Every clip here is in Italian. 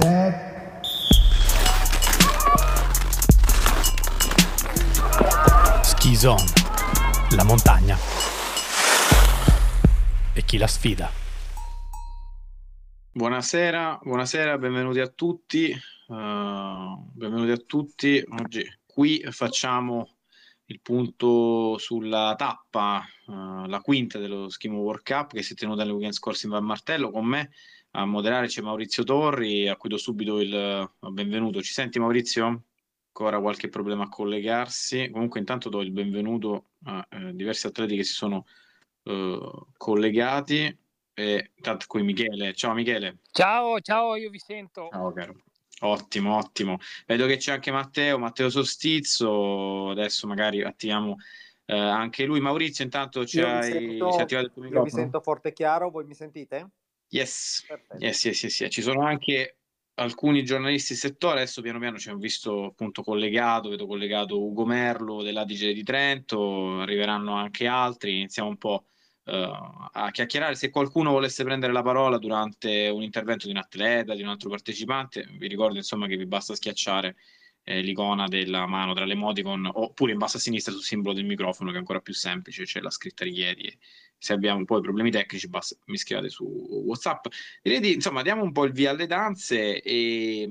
set. Ski Zone, la montagna e chi la sfida. Buonasera, benvenuti a tutti. Oggi qui facciamo il punto sulla tappa, la quinta dello Skimo World Cup che si è tenuta nel weekend scorso in Val Martello. Con me a moderare c'è Maurizio Torri, a cui do subito il benvenuto. Ci senti, Maurizio? Ancora qualche problema a collegarsi, comunque intanto do il benvenuto a diversi atleti che si sono collegati, e intanto qui Michele. Ciao Michele. Ciao, io vi sento. Ciao caro. Ottimo, vedo che c'è anche Matteo Sostizzo, adesso magari attiviamo anche lui. Maurizio, intanto ci hai attivato il tuo microfono. Io vi sento forte e chiaro, voi mi sentite? Yes. Ci sono anche alcuni giornalisti del settore, adesso piano piano ci hanno visto appunto collegato, vedo collegato Ugo Merlo dell'Adige di Trento, arriveranno anche altri, iniziamo un po' a chiacchierare. Se qualcuno volesse prendere la parola durante un intervento di un atleta, di un altro partecipante, vi ricordo insomma che vi basta schiacciare l'icona della mano tra l'emoticon, oppure in basso a sinistra sul simbolo del microfono, che è ancora più semplice, c'è la scritta richiedi. Se abbiamo poi problemi tecnici, basta, mi scrivete su WhatsApp. Direi di, insomma, diamo un po' il via alle danze e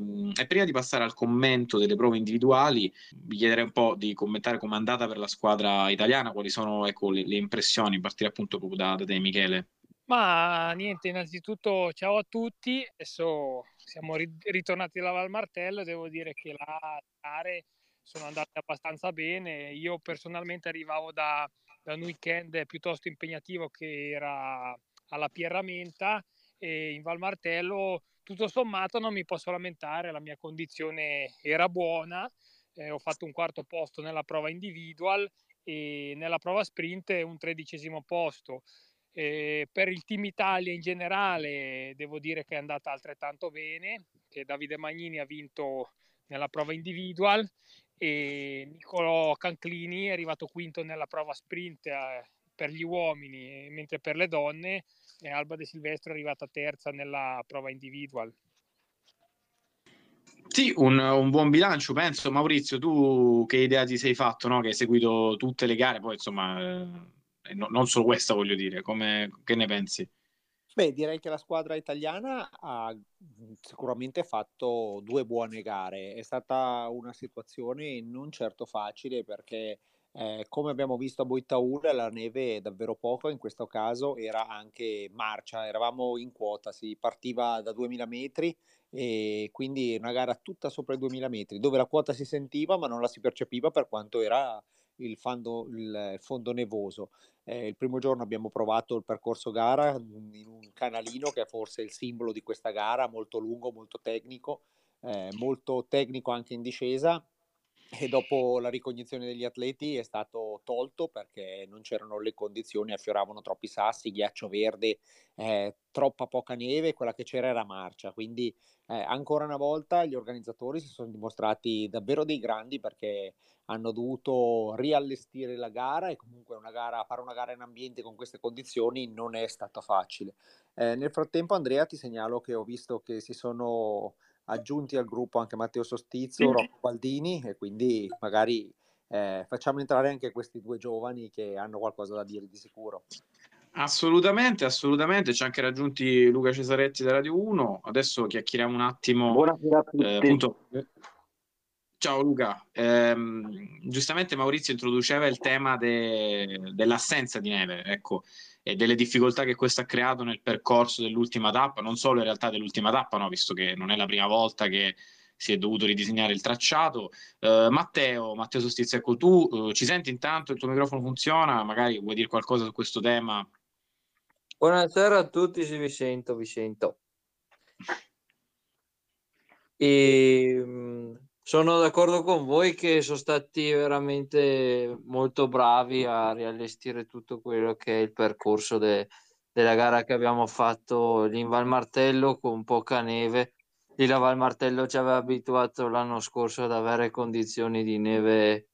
prima di passare al commento delle prove individuali, vi chiederei un po' di commentare com'è andata per la squadra italiana, quali sono, ecco, le impressioni, partire appunto proprio da te, Michele. Ma niente, innanzitutto ciao a tutti, adesso siamo ritornati dalla Val Martello, devo dire che le aree sono andate abbastanza bene. Io personalmente arrivavo da un weekend piuttosto impegnativo che era alla Pierramenta, e in Val Martello tutto sommato non mi posso lamentare, la mia condizione era buona, ho fatto un quarto posto nella prova individual e nella prova sprint un 13° posto. Per il team Italia in generale devo dire che è andata altrettanto bene, che Davide Magnini ha vinto nella prova individual e Nicolò Canclini è arrivato quinto nella prova sprint per gli uomini, mentre per le donne Alba De Silvestro è arrivata terza nella prova individual. Sì, un buon bilancio, penso. Maurizio, tu che idea ti sei fatto, no? Che hai seguito tutte le gare, poi insomma non solo questa, voglio dire, che ne pensi? Beh, direi che la squadra italiana ha sicuramente fatto due buone gare. È stata una situazione non certo facile perché, come abbiamo visto a Boittaur, la neve è davvero poco, in questo caso era anche marcia, eravamo in quota, si partiva da 2000 metri e quindi una gara tutta sopra i 2000 metri, dove la quota si sentiva ma non la si percepiva per quanto era il fondo nevoso. Il primo giorno abbiamo provato il percorso gara in un canalino che è forse il simbolo di questa gara, molto lungo, molto tecnico anche in discesa, e dopo la ricognizione degli atleti è stato tolto perché non c'erano le condizioni, affioravano troppi sassi, ghiaccio verde, troppa poca neve, quella che c'era era marcia, quindi ancora una volta gli organizzatori si sono dimostrati davvero dei grandi perché hanno dovuto riallestire la gara, e comunque fare una gara in ambiente con queste condizioni non è stato facile. Nel frattempo, Andrea, ti segnalo che ho visto che si sono aggiunti al gruppo anche Matteo Sostizzo, Rocco Baldini, e quindi magari facciamo entrare anche questi due giovani che hanno qualcosa da dire di sicuro. Assolutamente, ci ha anche raggiunti Luca Cesaretti da Radio 1, adesso chiacchieriamo un attimo. Buonasera a tutti. Ciao Luca, giustamente Maurizio introduceva il tema dell'assenza di neve, ecco, e delle difficoltà che questo ha creato nel percorso dell'ultima tappa, non solo in realtà dell'ultima tappa, no? Visto che non è la prima volta che si è dovuto ridisegnare il tracciato. Matteo Sostizio, ecco, tu ci senti intanto? Il tuo microfono funziona? Magari vuoi dire qualcosa su questo tema? Buonasera a tutti, sì, vi sento. Sono d'accordo con voi che sono stati veramente molto bravi a riallestire tutto quello che è il percorso della gara che abbiamo fatto lì in Val Martello con poca neve. Lì la Val Martello ci aveva abituato l'anno scorso ad avere condizioni di neve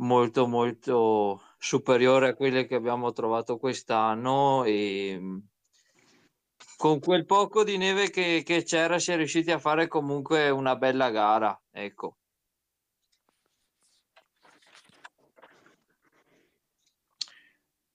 molto molto superiore a quelle che abbiamo trovato quest'anno, e con quel poco di neve che c'era si è riusciti a fare comunque una bella gara, ecco.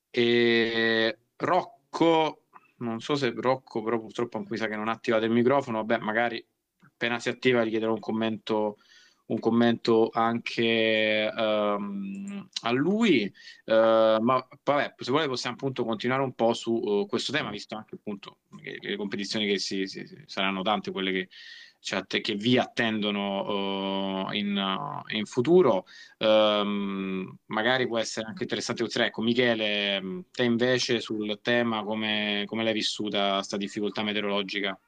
E Rocco, non so se Rocco, però purtroppo mi sa che non ha attivato il microfono, vabbè, magari appena si attiva gli chiederò un commento anche a lui, ma vabbè, se vuole possiamo appunto continuare un po' su questo tema, visto anche appunto che le competizioni che saranno tante quelle che vi attendono in futuro. Magari può essere anche interessante considerare, ecco, Michele, te invece sul tema come l'hai vissuta questa difficoltà meteorologica?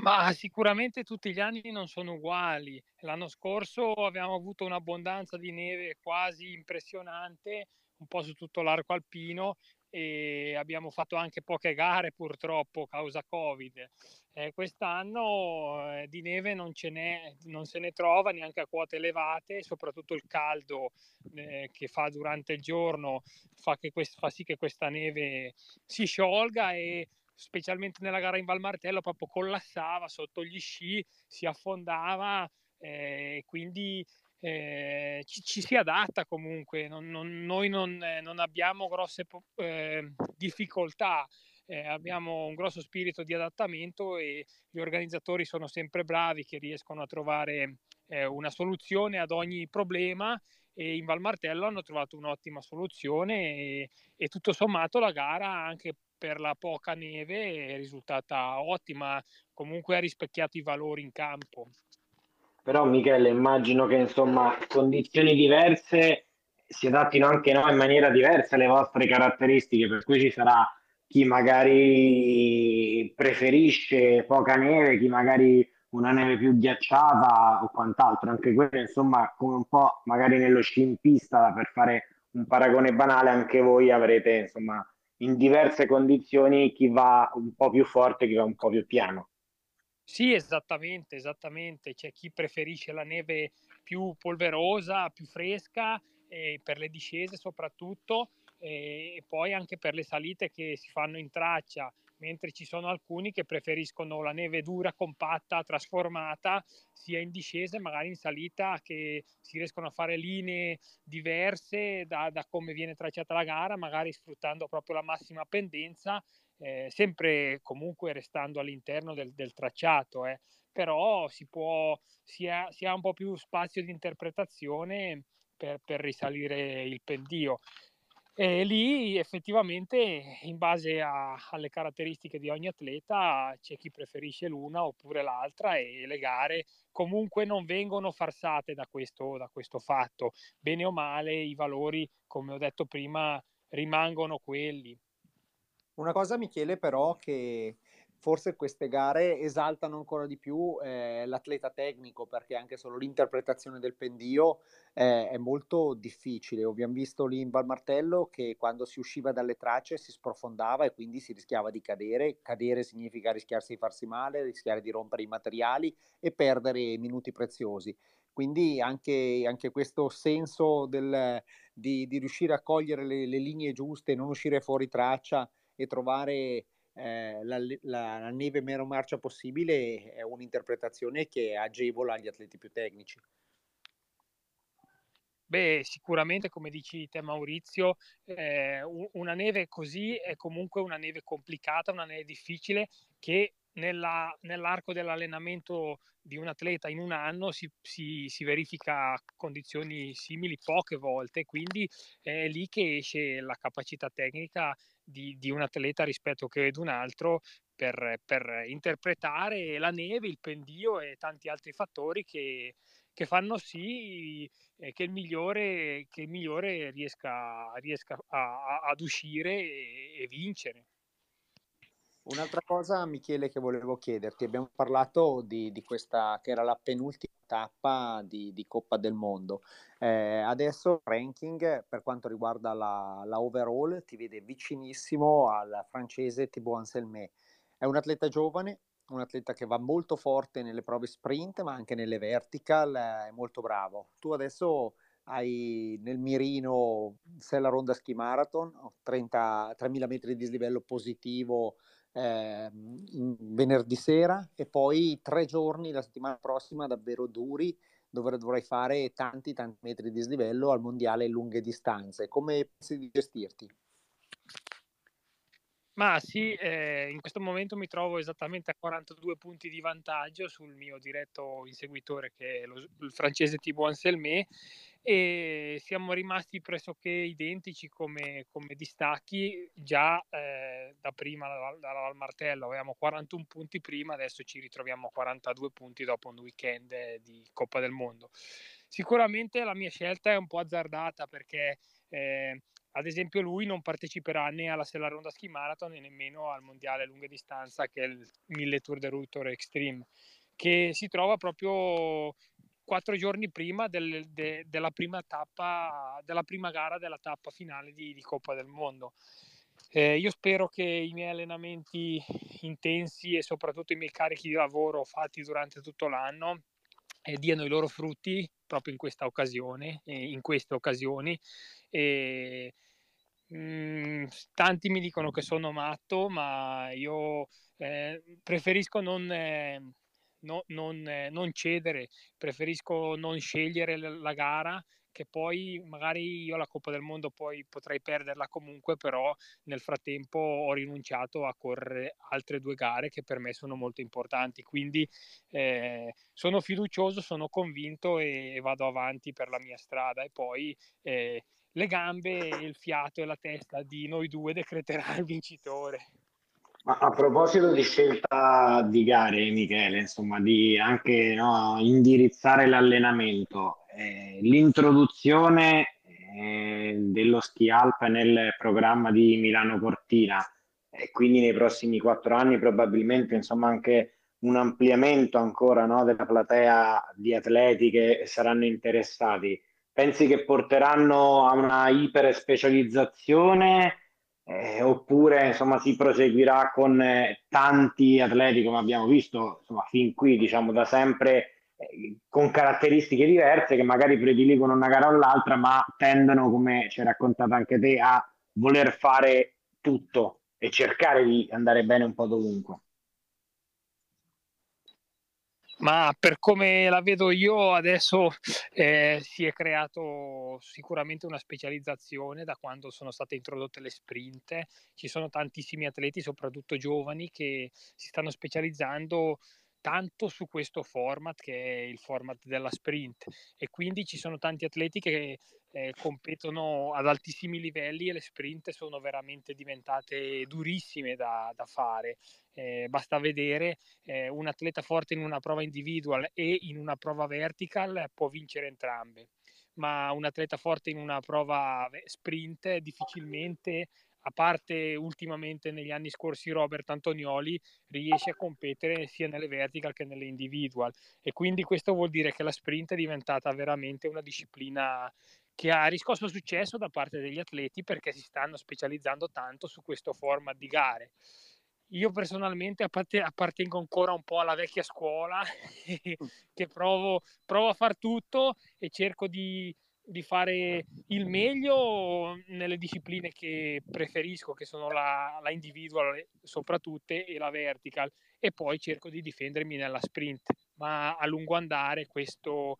Ma sicuramente tutti gli anni non sono uguali. L'anno scorso abbiamo avuto un'abbondanza di neve quasi impressionante, un po' su tutto l'arco alpino, e abbiamo fatto anche poche gare purtroppo causa Covid. Quest'anno di neve non se ne trova neanche a quote elevate, soprattutto il caldo che fa durante il giorno fa sì che questa neve si sciolga, e specialmente nella gara in Val Martello proprio collassava sotto gli sci, si affondava, quindi ci si adatta comunque. Noi non abbiamo grosse difficoltà, abbiamo un grosso spirito di adattamento e gli organizzatori sono sempre bravi, che riescono a trovare una soluzione ad ogni problema, e in Val Martello hanno trovato un'ottima soluzione e tutto sommato la gara, anche per la poca neve, è risultata ottima, comunque ha rispecchiato i valori in campo. Però Michele, immagino che insomma condizioni diverse si adattino anche in maniera diversa alle vostre caratteristiche, per cui ci sarà chi magari preferisce poca neve, chi magari una neve più ghiacciata o quant'altro. Anche quello insomma, come un po' magari nello sci in pista, per fare un paragone banale, anche voi avrete insomma in diverse condizioni chi va un po' più forte, chi va un po' più piano. Sì, esattamente, c'è chi preferisce la neve più polverosa, più fresca, per le discese soprattutto, e poi anche per le salite che si fanno in traccia, mentre ci sono alcuni che preferiscono la neve dura, compatta, trasformata, sia in discesa e magari in salita, che si riescono a fare linee diverse da come viene tracciata la gara, magari sfruttando proprio la massima pendenza, sempre comunque restando all'interno del tracciato, però si ha un po' più spazio di interpretazione per risalire il pendio. E lì effettivamente, in base alle caratteristiche di ogni atleta, c'è chi preferisce l'una oppure l'altra, e le gare comunque non vengono farsate da questo fatto. Bene o male i valori, come ho detto prima, rimangono quelli. Una cosa, Michele, però, che forse queste gare esaltano ancora di più l'atleta tecnico, perché anche solo l'interpretazione del pendio è molto difficile. Abbiamo visto lì in Val Martello che quando si usciva dalle tracce si sprofondava e quindi si rischiava di cadere, significa rischiarsi di farsi male, rischiare di rompere i materiali e perdere minuti preziosi. Quindi anche questo senso di riuscire a cogliere le linee giuste, non uscire fuori traccia e trovare la neve meno marcia possibile, è un'interpretazione che agevola gli atleti più tecnici. Beh, sicuramente, come dici te Maurizio, una neve così è comunque una neve complicata, una neve difficile, che nell'arco dell'allenamento di un atleta in un anno si verifica condizioni simili poche volte, quindi è lì che esce la capacità tecnica di un atleta rispetto che ad un altro per interpretare la neve, il pendio e tanti altri fattori che fanno sì che il migliore riesca ad uscire e vincere. Un'altra cosa, Michele, che volevo chiederti: abbiamo parlato di questa che era la penultima tappa di Coppa del Mondo. Adesso il ranking per quanto riguarda la overall ti vede vicinissimo al francese Thibault Anselmet. È un atleta giovane, un atleta che va molto forte nelle prove sprint, ma anche nelle vertical, è molto bravo. Tu adesso hai nel mirino Sellaronda Skimarathon, 30.000 metri di dislivello positivo venerdì sera, e poi 3 giorni la settimana prossima davvero duri, dove dovrai fare tanti metri di dislivello al mondiale e lunghe distanze. Come pensi di gestirti? Ma sì, in questo momento mi trovo esattamente a 42 punti di vantaggio sul mio diretto inseguitore, che è il francese Thibault Anselmet, e siamo rimasti pressoché identici come distacchi già da prima dalla Val Martello. Avevamo 41 punti prima, adesso ci ritroviamo a 42 punti dopo un weekend di Coppa del Mondo. Sicuramente la mia scelta è un po' azzardata, perché ad esempio lui non parteciperà né alla Sellaronda Skimarathon né nemmeno al mondiale lunghe distanza, che è il 1000 Tour de Ruoter Extreme, che si trova proprio 4 giorni prima della prima tappa, della prima gara della tappa finale di Coppa del Mondo. Io spero che i miei allenamenti intensi e soprattutto i miei carichi di lavoro fatti durante tutto l'anno diano i loro frutti proprio in questa occasione, in queste occasioni. E tanti mi dicono che sono matto, ma io preferisco non cedere, preferisco non scegliere la gara, che poi magari io la Coppa del Mondo poi potrei perderla comunque, però nel frattempo ho rinunciato a correre altre 2 gare che per me sono molto importanti. Quindi sono fiducioso, sono convinto e vado avanti per la mia strada, e poi le gambe, il fiato e la testa di noi due decreterà il vincitore. Ma a proposito di scelta di gare, Michele, insomma, di anche indirizzare l'allenamento, l'introduzione dello ski alp nel programma di Milano Cortina, e quindi nei prossimi 4 anni probabilmente, insomma, anche un ampliamento ancora della platea di atleti che saranno interessati, pensi che porteranno a una iperspecializzazione? Oppure, insomma, si proseguirà con tanti atleti, come abbiamo visto, insomma, fin qui, diciamo, da sempre, con caratteristiche diverse, che magari prediligono una gara o l'altra, ma tendono, come ci hai raccontato anche te, a voler fare tutto e cercare di andare bene un po' dovunque. Ma per come la vedo io adesso, si è creato sicuramente una specializzazione da quando sono state introdotte le sprint. Ci sono tantissimi atleti, soprattutto giovani, che si stanno specializzando tanto su questo format, che è il format della sprint, e quindi ci sono tanti atleti che competono ad altissimi livelli, e le sprint sono veramente diventate durissime da fare. Basta vedere, un atleta forte in una prova individual e in una prova vertical può vincere entrambe, ma un atleta forte in una prova sprint difficilmente, a parte ultimamente negli anni scorsi Robert Antonioli, riesce a competere sia nelle vertical che nelle individual. E quindi questo vuol dire che la sprint è diventata veramente una disciplina che ha riscosso successo da parte degli atleti, perché si stanno specializzando tanto su questo format di gare. Io personalmente appartengo ancora un po' alla vecchia scuola che provo a far tutto e cerco di fare il meglio nelle discipline che preferisco, che sono la individual soprattutto e la vertical, e poi cerco di difendermi nella sprint. Ma a lungo andare questo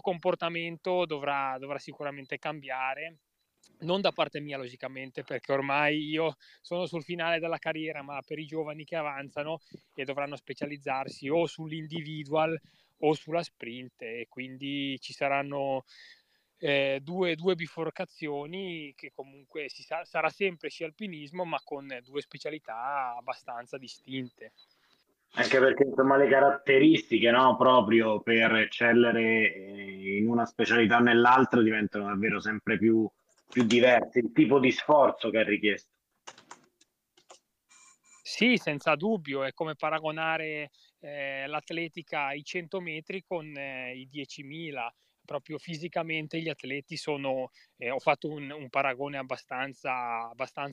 comportamento dovrà sicuramente cambiare, non da parte mia logicamente, perché ormai io sono sul finale della carriera, ma per i giovani che avanzano e dovranno specializzarsi o sull'individual o sulla sprint, e quindi ci saranno due biforcazioni, che comunque sarà sempre sci alpinismo, ma con 2 specialità abbastanza distinte. Anche perché, insomma, le caratteristiche, proprio per eccellere in una specialità o nell'altra, diventano davvero sempre più diverse, il tipo di sforzo che è richiesto. Sì, senza dubbio, è come paragonare l'atletica ai 100 metri con i 10.000. Proprio fisicamente gli atleti sono, ho fatto un paragone abbastanza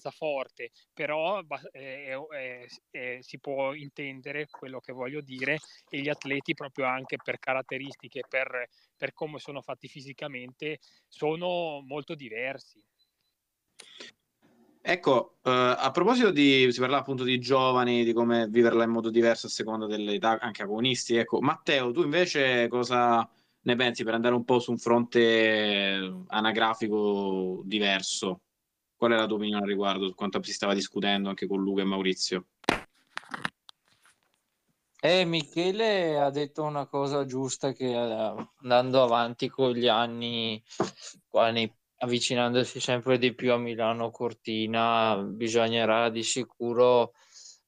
forte, però si può intendere quello che voglio dire, e gli atleti proprio anche per caratteristiche, per come sono fatti fisicamente, sono molto diversi. Ecco, a proposito di, si parlava appunto di giovani, di come viverla in modo diverso a seconda dell'età, anche agonisti, ecco, Matteo, tu invece cosa ne pensi, per andare un po' su un fronte anagrafico diverso? Qual è la tua opinione al riguardo, su quanto si stava discutendo anche con Luca e Maurizio? Michele ha detto una cosa giusta, che andando avanti con gli anni, avvicinandosi sempre di più a Milano Cortina, bisognerà di sicuro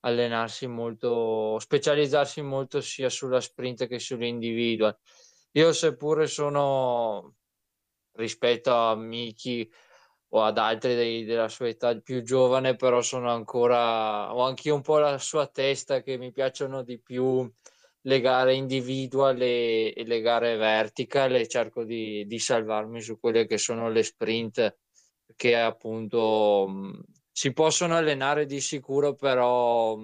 allenarsi molto, specializzarsi molto sia sulla sprint che sull'individual. Io, seppure sono, rispetto a Michi o ad altri della sua età più giovane, però sono ancora, ho anch'io un po' la sua testa, che mi piacciono di più le gare individual e le gare vertical, e cerco di salvarmi su quelle che sono le sprint, che appunto si possono allenare di sicuro, però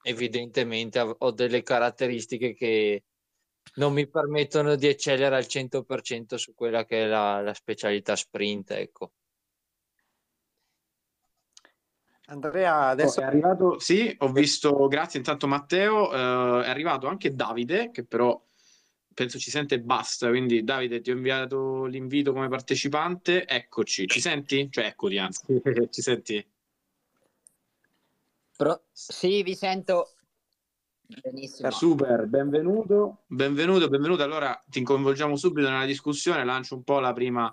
evidentemente ho delle caratteristiche che non mi permettono di eccellere al 100% su quella che è la specialità sprint, ecco. Andrea adesso è arrivato, sì, ho visto, grazie intanto Matteo, è arrivato anche Davide, che però penso ci sente e basta, quindi Davide ti ho inviato l'invito come partecipante, eccoci, ci senti? Cioè eccoti, anzi, ci senti? Sì, vi sento. Benissimo. Super, benvenuto. Benvenuto, allora ti coinvolgiamo subito nella discussione, lancio un po' la prima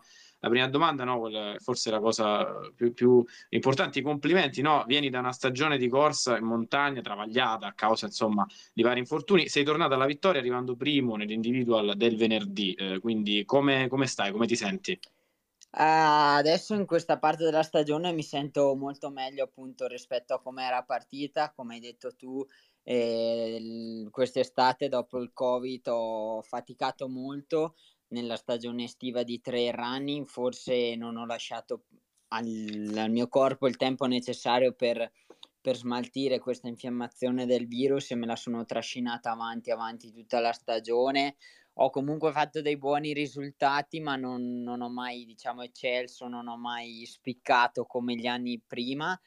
domanda, no? Forse la cosa più importante, i complimenti, no? Vieni da una stagione di corsa in montagna travagliata a causa, insomma, di vari infortuni, sei tornato alla vittoria arrivando primo nell'individual del venerdì, quindi come stai, come ti senti? Adesso in questa parte della stagione mi sento molto meglio, appunto, rispetto a come era partita, come hai detto tu. Quest'estate dopo il Covid ho faticato molto nella stagione estiva di trail running, forse non ho lasciato al mio corpo il tempo necessario per smaltire questa infiammazione del virus, e me la sono trascinata avanti tutta la stagione. Ho comunque fatto dei buoni risultati, ma non ho mai, diciamo, eccelso, non ho mai spiccato come gli anni prima,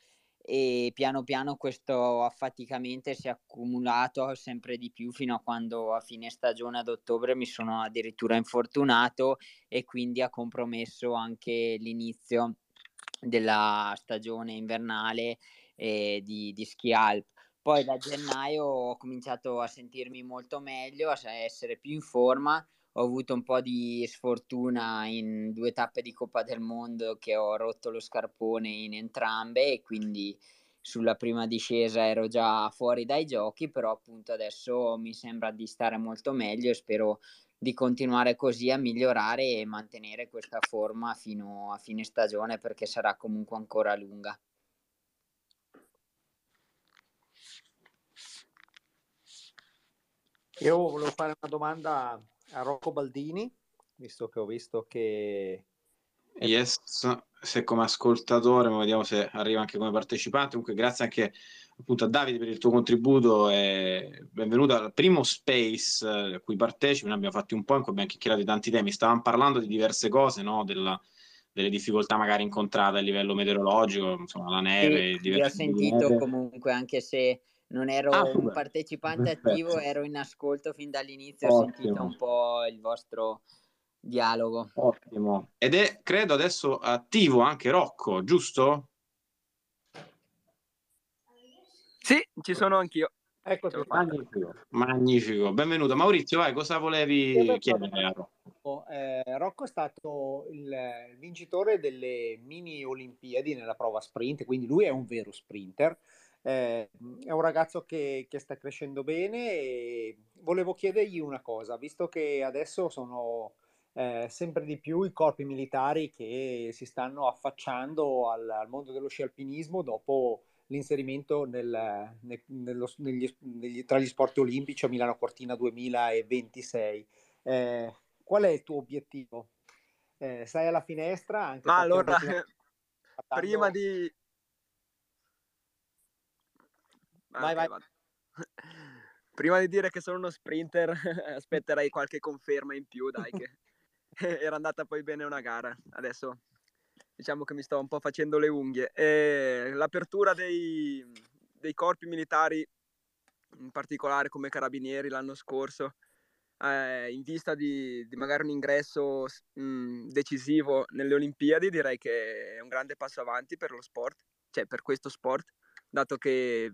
e piano piano questo affaticamento si è accumulato sempre di più, fino a quando a fine stagione, ad ottobre, mi sono addirittura infortunato, e quindi ha compromesso anche l'inizio della stagione invernale di Ski Alp. Poi da gennaio ho cominciato a sentirmi molto meglio, a essere più in forma. Ho avuto un po' di sfortuna in due tappe di Coppa del Mondo, che ho rotto lo scarpone in entrambe, e quindi sulla prima discesa ero già fuori dai giochi, però appunto adesso mi sembra di stare molto meglio, e spero di continuare così a migliorare e mantenere questa forma fino a fine stagione, perché sarà comunque ancora lunga. Io volevo fare una domanda a Rocco Baldini, visto che ho visto che se come ascoltatore, ma vediamo se arriva anche come partecipante. Comunque grazie anche appunto a Davide per il tuo contributo, e benvenuto al primo space a cui partecipi. Ne abbiamo fatti un po', in cui abbiamo chiacchierato di tanti temi, stavamo parlando di diverse cose, no? Delle difficoltà magari incontrate a livello meteorologico, insomma la neve, sì, ho sentito comunque, anche se non ero un partecipante attivo, ero in ascolto fin dall'inizio. Ottimo. Ho sentito un po' il vostro dialogo. Ottimo. Ed è, credo, adesso attivo anche Rocco, giusto? Sì, ci sono anch'io. Ecco, magnifico. Benvenuto. Maurizio, vai, cosa volevi chiedere a Rocco? Rocco è stato il vincitore delle mini Olimpiadi nella prova sprint, quindi lui è un vero sprinter. È un ragazzo che sta crescendo bene, e volevo chiedergli una cosa, visto che adesso sono sempre di più i corpi militari che si stanno affacciando al mondo dello sci alpinismo dopo l'inserimento tra gli sport olimpici a Milano Cortina 2026. Qual è il tuo obiettivo? Sei alla finestra? Anche ma allora, prima di... Vai. Prima di dire che sono uno sprinter, aspetterei qualche conferma in più, dai, che era andata poi bene una gara. Adesso diciamo che mi sto un po' facendo le unghie. L'apertura dei corpi militari, in particolare come Carabinieri l'anno scorso, in vista di magari un ingresso decisivo nelle Olimpiadi, direi che è un grande passo avanti per lo sport, cioè per questo sport, dato che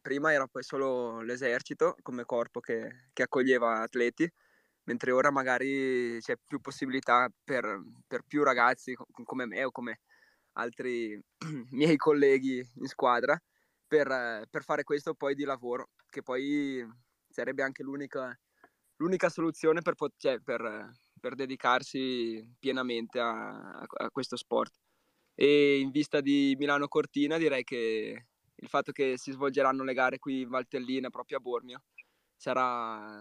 prima era poi solo l'esercito come corpo che accoglieva atleti, mentre ora magari c'è più possibilità per più ragazzi come me o come altri miei colleghi in squadra per fare questo poi di lavoro, che poi sarebbe anche l'unica soluzione per dedicarsi pienamente a questo sport. E in vista di Milano Cortina direi che il fatto che si svolgeranno le gare qui in Valtellina, proprio a Bormio, sarà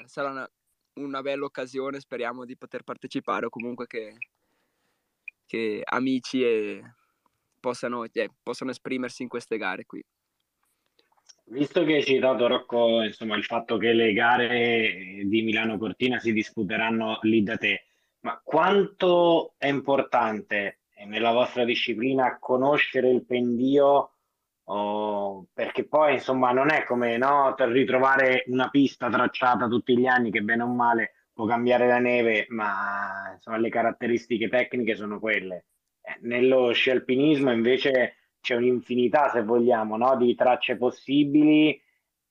una bella occasione, speriamo di poter partecipare o comunque che amici possano esprimersi in queste gare qui. Visto che hai citato, Rocco, insomma, il fatto che le gare di Milano Cortina si disputeranno lì da te, ma quanto è importante nella vostra disciplina conoscere il pendio? Oh, perché poi insomma non è come, no, ritrovare una pista tracciata tutti gli anni che bene o male può cambiare la neve, ma insomma le caratteristiche tecniche sono quelle. Nello sci alpinismo invece c'è un'infinità, se vogliamo, no, di tracce possibili,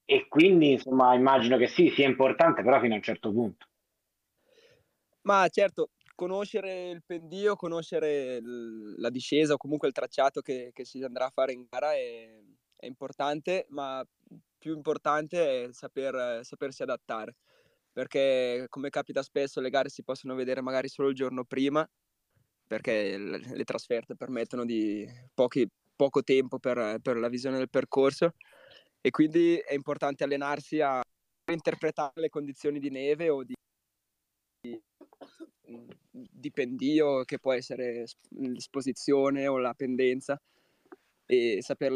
e quindi insomma immagino che sì, sia importante, però fino a un certo punto. Ma certo, conoscere il pendio, conoscere la discesa o comunque il tracciato che si andrà a fare in gara è importante, ma più importante è sapersi adattare, perché come capita spesso le gare si possono vedere magari solo il giorno prima, perché le trasferte permettono di poco tempo per la visione del percorso, e quindi è importante allenarsi a interpretare le condizioni di neve o di pendio, che può essere l'esposizione o la pendenza, e saper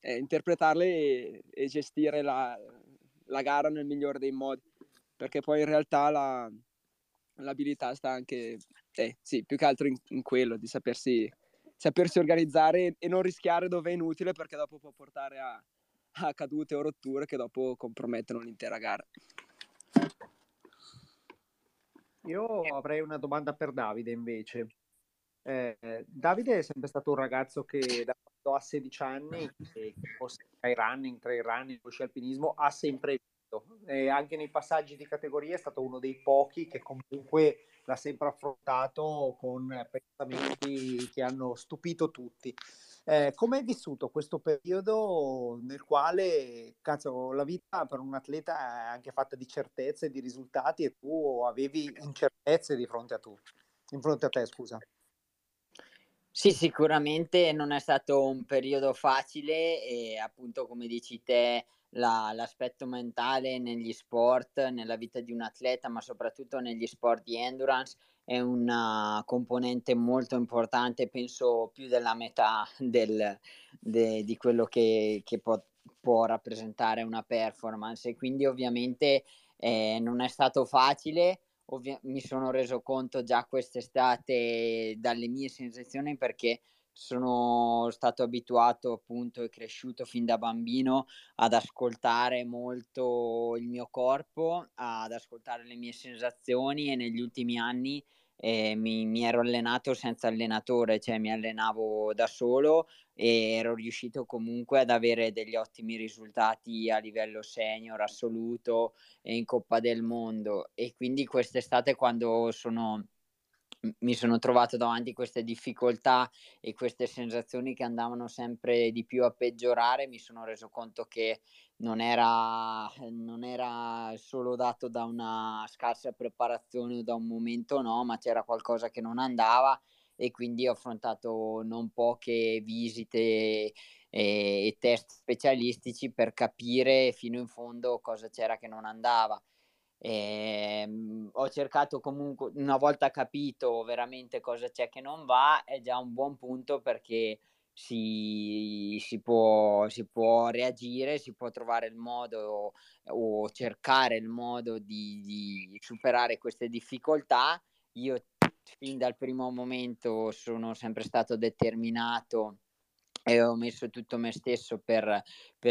interpretarle e gestire la gara nel migliore dei modi, perché poi in realtà l'abilità sta anche sì, più che altro in quello di sapersi organizzare e non rischiare dove è inutile, perché dopo può portare a cadute o rotture che dopo compromettono l'intera gara. Io avrei una domanda per Davide invece. Davide è sempre stato un ragazzo che da quando ha 16 anni, che fosse trail running, lo sci alpinismo, ha sempre vinto. Anche nei passaggi di categoria è stato uno dei pochi che comunque l'ha sempre affrontato con pensamenti che hanno stupito tutti. Come è vissuto questo periodo nel quale, cazzo, la vita per un atleta è anche fatta di certezze e di risultati, e tu avevi incertezze in fronte a te, scusa? Sì, sicuramente non è stato un periodo facile, e appunto come dici te l'aspetto mentale negli sport, nella vita di un atleta, ma soprattutto negli sport di endurance, è una componente molto importante, penso più della metà di quello che può rappresentare una performance, e quindi ovviamente non è stato facile. Mi sono reso conto già quest'estate dalle mie sensazioni, perché sono stato abituato, appunto, e cresciuto fin da bambino ad ascoltare molto il mio corpo, ad ascoltare le mie sensazioni, e negli ultimi anni mi ero allenato senza allenatore, cioè mi allenavo da solo, e ero riuscito comunque ad avere degli ottimi risultati a livello senior, assoluto e in Coppa del Mondo. E quindi quest'estate, quando mi sono trovato davanti queste difficoltà e queste sensazioni che andavano sempre di più a peggiorare, mi sono reso conto che non era solo dato da una scarsa preparazione o da un momento, no, ma c'era qualcosa che non andava, e quindi ho affrontato non poche visite e test specialistici per capire fino in fondo cosa c'era che non andava. Ho cercato comunque, una volta capito veramente cosa c'è che non va, è già un buon punto, perché si può reagire, si può trovare il modo o cercare il modo di superare queste difficoltà. Io fin dal primo momento sono sempre stato determinato e ho messo tutto me stesso per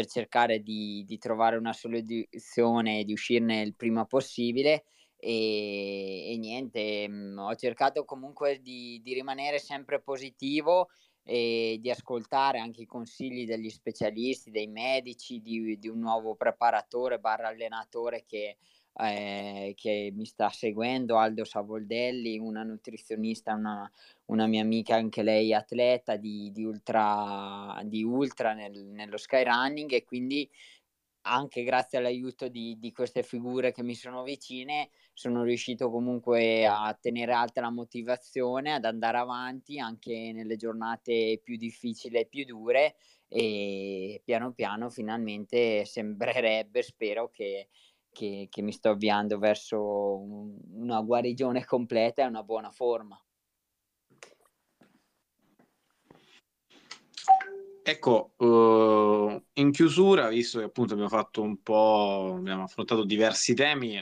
cercare di trovare una soluzione e di uscirne il prima possibile. E niente, ho cercato comunque di rimanere sempre positivo e di ascoltare anche i consigli degli specialisti, dei medici, di un nuovo preparatore barra allenatore che mi sta seguendo, Aldo Savoldelli, una nutrizionista, una mia amica, anche lei atleta di ultra nello skyrunning, e quindi anche grazie all'aiuto di queste figure che mi sono vicine sono riuscito comunque a tenere alta la motivazione, ad andare avanti anche nelle giornate più difficili e più dure, e piano piano finalmente sembrerebbe, spero che mi sto avviando verso una guarigione completa e una buona forma. Ecco, in chiusura, visto che appunto abbiamo affrontato diversi temi,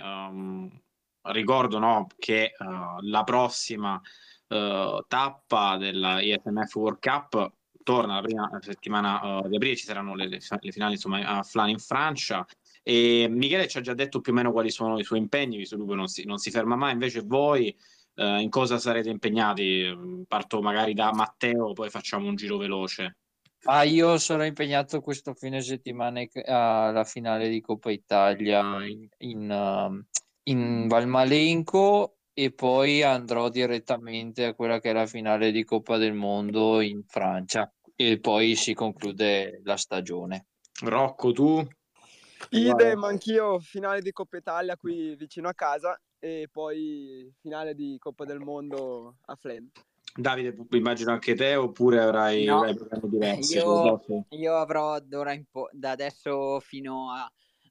ricordo che la prossima tappa della ISMF World Cup torna la prima settimana di aprile, ci saranno le finali insomma a Flaine in Francia. E Michele ci ha già detto più o meno quali sono i suoi impegni, visto che lui non si ferma mai. Invece voi in cosa sarete impegnati? Parto magari da Matteo, poi facciamo un giro veloce. Io sarò impegnato questo fine settimana alla finale di Coppa Italia in Valmalenco, e poi andrò direttamente a quella che è la finale di Coppa del Mondo in Francia, e poi si conclude la stagione. Rocco, tu? Idem, anch'io finale di Coppa Italia qui vicino a casa, e poi finale di Coppa del Mondo a Flaine. Davide, immagino anche te, oppure avrai programmi diversi? Io avrò da adesso fino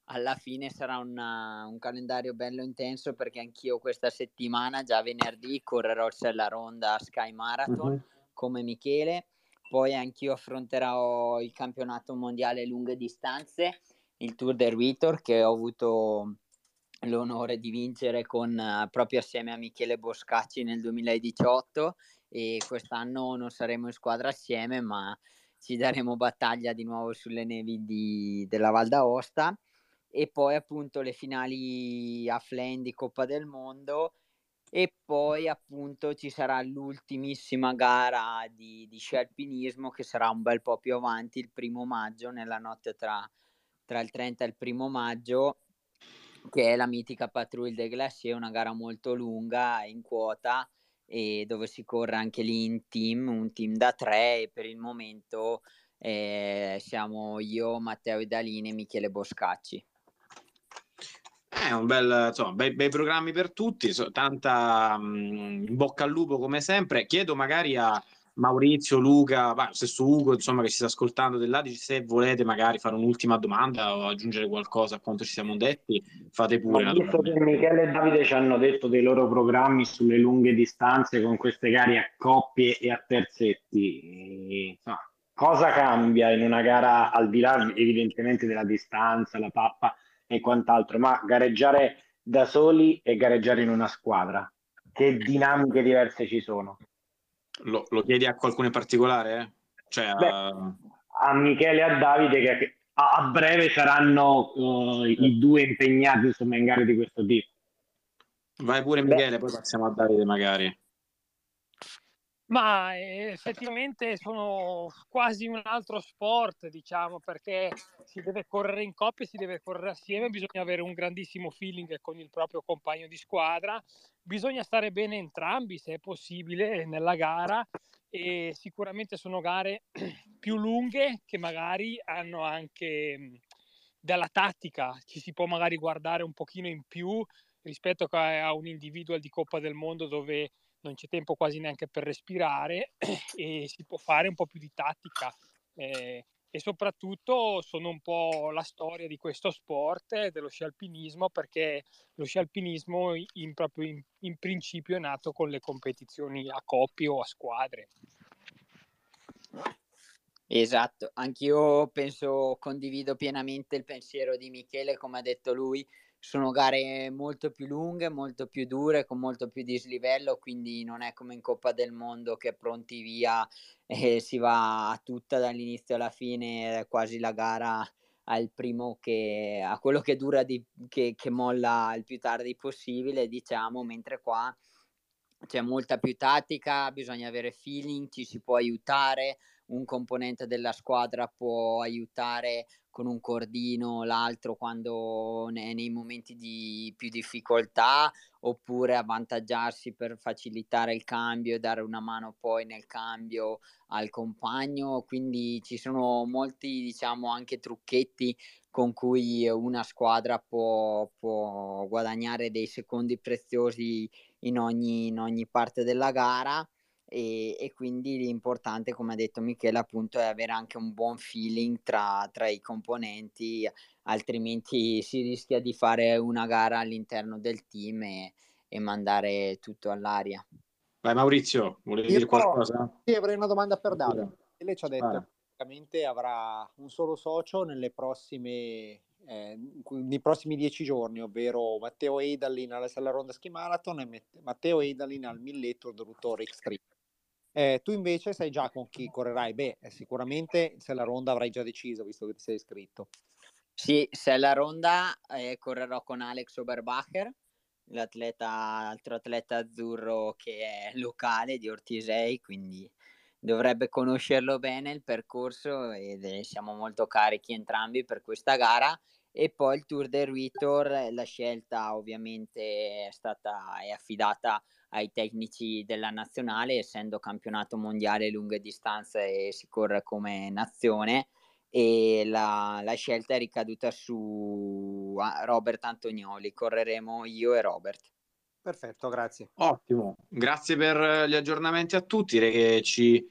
alla fine sarà un calendario bello intenso, perché anch'io questa settimana, già venerdì, correrò il Sellaronda Skimarathon come Michele, poi anch'io affronterò il campionato mondiale lunghe distanze, il Tour de Ruoter, che ho avuto l'onore di vincere proprio assieme a Michele Boscacci nel 2018, e quest'anno non saremo in squadra assieme, ma ci daremo battaglia di nuovo sulle nevi della Val d'Aosta, e poi appunto le finali a Flaine di Coppa del Mondo, e poi appunto ci sarà l'ultimissima gara di sci alpinismo, che sarà un bel po' più avanti, il 1° maggio, nella notte tra il 30 e il 1° maggio, che è la mitica Patrouille des Glaciers, una gara molto lunga in quota, e dove si corre anche lì in team, un team da 3, e per il momento siamo io, Matteo Eydallin e Michele Boscacci. Bei programmi per tutti, tanta in bocca al lupo come sempre. Chiedo magari a Maurizio, Luca, stesso Ugo, insomma, che ci sta ascoltando dell'Adice, se volete magari fare un'ultima domanda o aggiungere qualcosa a quanto ci siamo detti, fate pure. Visto che Michele e Davide ci hanno detto dei loro programmi sulle lunghe distanze con queste gare a coppie e a terzetti, cosa cambia in una gara, al di là evidentemente della distanza, la tappa e quant'altro, ma gareggiare da soli e gareggiare in una squadra, che dinamiche diverse ci sono? Lo chiedi a qualcuno in particolare? Cioè, a Michele e a Davide, che a breve saranno i due impegnati insomma in gare di questo tipo. Vai pure Michele, poi passiamo a Davide magari. Ma effettivamente sono quasi un altro sport, diciamo, perché si deve correre in coppia, si deve correre assieme, bisogna avere un grandissimo feeling con il proprio compagno di squadra, bisogna stare bene entrambi se è possibile nella gara, e sicuramente sono gare più lunghe che magari hanno anche dalla tattica, ci si può magari guardare un pochino in più rispetto a un individual di Coppa del Mondo, dove non c'è tempo quasi neanche per respirare, e si può fare un po' più di tattica, e soprattutto sono un po' la storia di questo sport, dello sci alpinismo, perché lo sci alpinismo in principio è nato con le competizioni a coppie o a squadre. Esatto, anch'io penso, condivido pienamente il pensiero di Michele, come ha detto lui, sono gare molto più lunghe, molto più dure, con molto più dislivello, quindi non è come in Coppa del Mondo che pronti via e si va a tutta dall'inizio alla fine, è quasi la gara al primo che a quello che dura che molla il più tardi possibile, diciamo, mentre qua c'è molta più tattica, bisogna avere feeling, ci si può aiutare, un componente della squadra può aiutare con un cordino l'altro quando nei momenti di più difficoltà, oppure avvantaggiarsi per facilitare il cambio e dare una mano poi nel cambio al compagno. Quindi ci sono molti, diciamo, anche trucchetti con cui una squadra può guadagnare dei secondi preziosi in ogni parte della gara. E quindi l'importante, come ha detto Michele, appunto, è avere anche un buon feeling tra i componenti, altrimenti si rischia di fare una gara all'interno del team e mandare tutto all'aria. Vai Maurizio, volevi dire qualcosa? Sì, avrei una domanda per Davide. Lei ci ha detto che praticamente avrà un solo socio nei prossimi 10 giorni, ovvero Matteo Eydallin alla Sellaronda Skimarathon e Matteo Eydallin al Tour de Ruoter Extreme. Tu invece sai già con chi correrai? Beh, sicuramente Sellaronda avrai già deciso, visto che ti sei iscritto. Sì, Sellaronda correrò con Alex Oberbacher, altro atleta azzurro che è locale di Ortisei, quindi dovrebbe conoscerlo bene il percorso e siamo molto carichi entrambi per questa gara. E poi il Tour de Ruoter, la scelta ovviamente è affidata ai tecnici della nazionale, essendo campionato mondiale lunghe distanze e si corre come nazione, e la scelta è ricaduta su Robert Antonioli, correremo io e Robert. Perfetto, grazie. Ottimo, grazie per gli aggiornamenti a tutti, direi che ci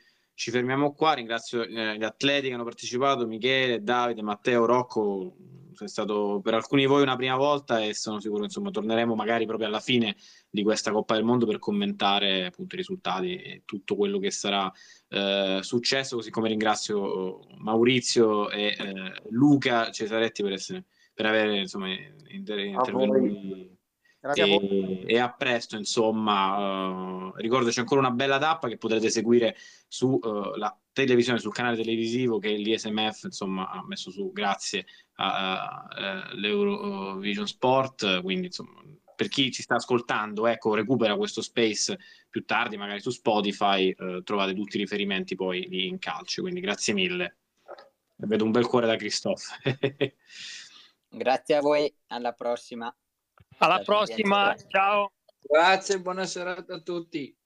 fermiamo qua. Ringrazio gli atleti che hanno partecipato, Michele, Davide, Matteo, Rocco. È stato per alcuni di voi una prima volta e sono sicuro, insomma, torneremo magari proprio alla fine di questa Coppa del Mondo per commentare appunto i risultati e tutto quello che sarà successo, così come ringrazio Maurizio e Luca Cesaretti per aver, insomma, intervenuti. E a presto, insomma. Ricordo c'è ancora una bella tappa che potrete seguire sulla televisione, sul canale televisivo che l'ISMF, insomma, ha messo su grazie all'Eurovision Sport, quindi, insomma, per chi ci sta ascoltando, ecco, recupera questo space più tardi magari su Spotify, trovate tutti i riferimenti poi lì in calcio, quindi grazie mille, vedo un bel cuore da Cristoforo. Grazie a voi, alla prossima. Alla prossima, ciao. Grazie, buona serata a tutti.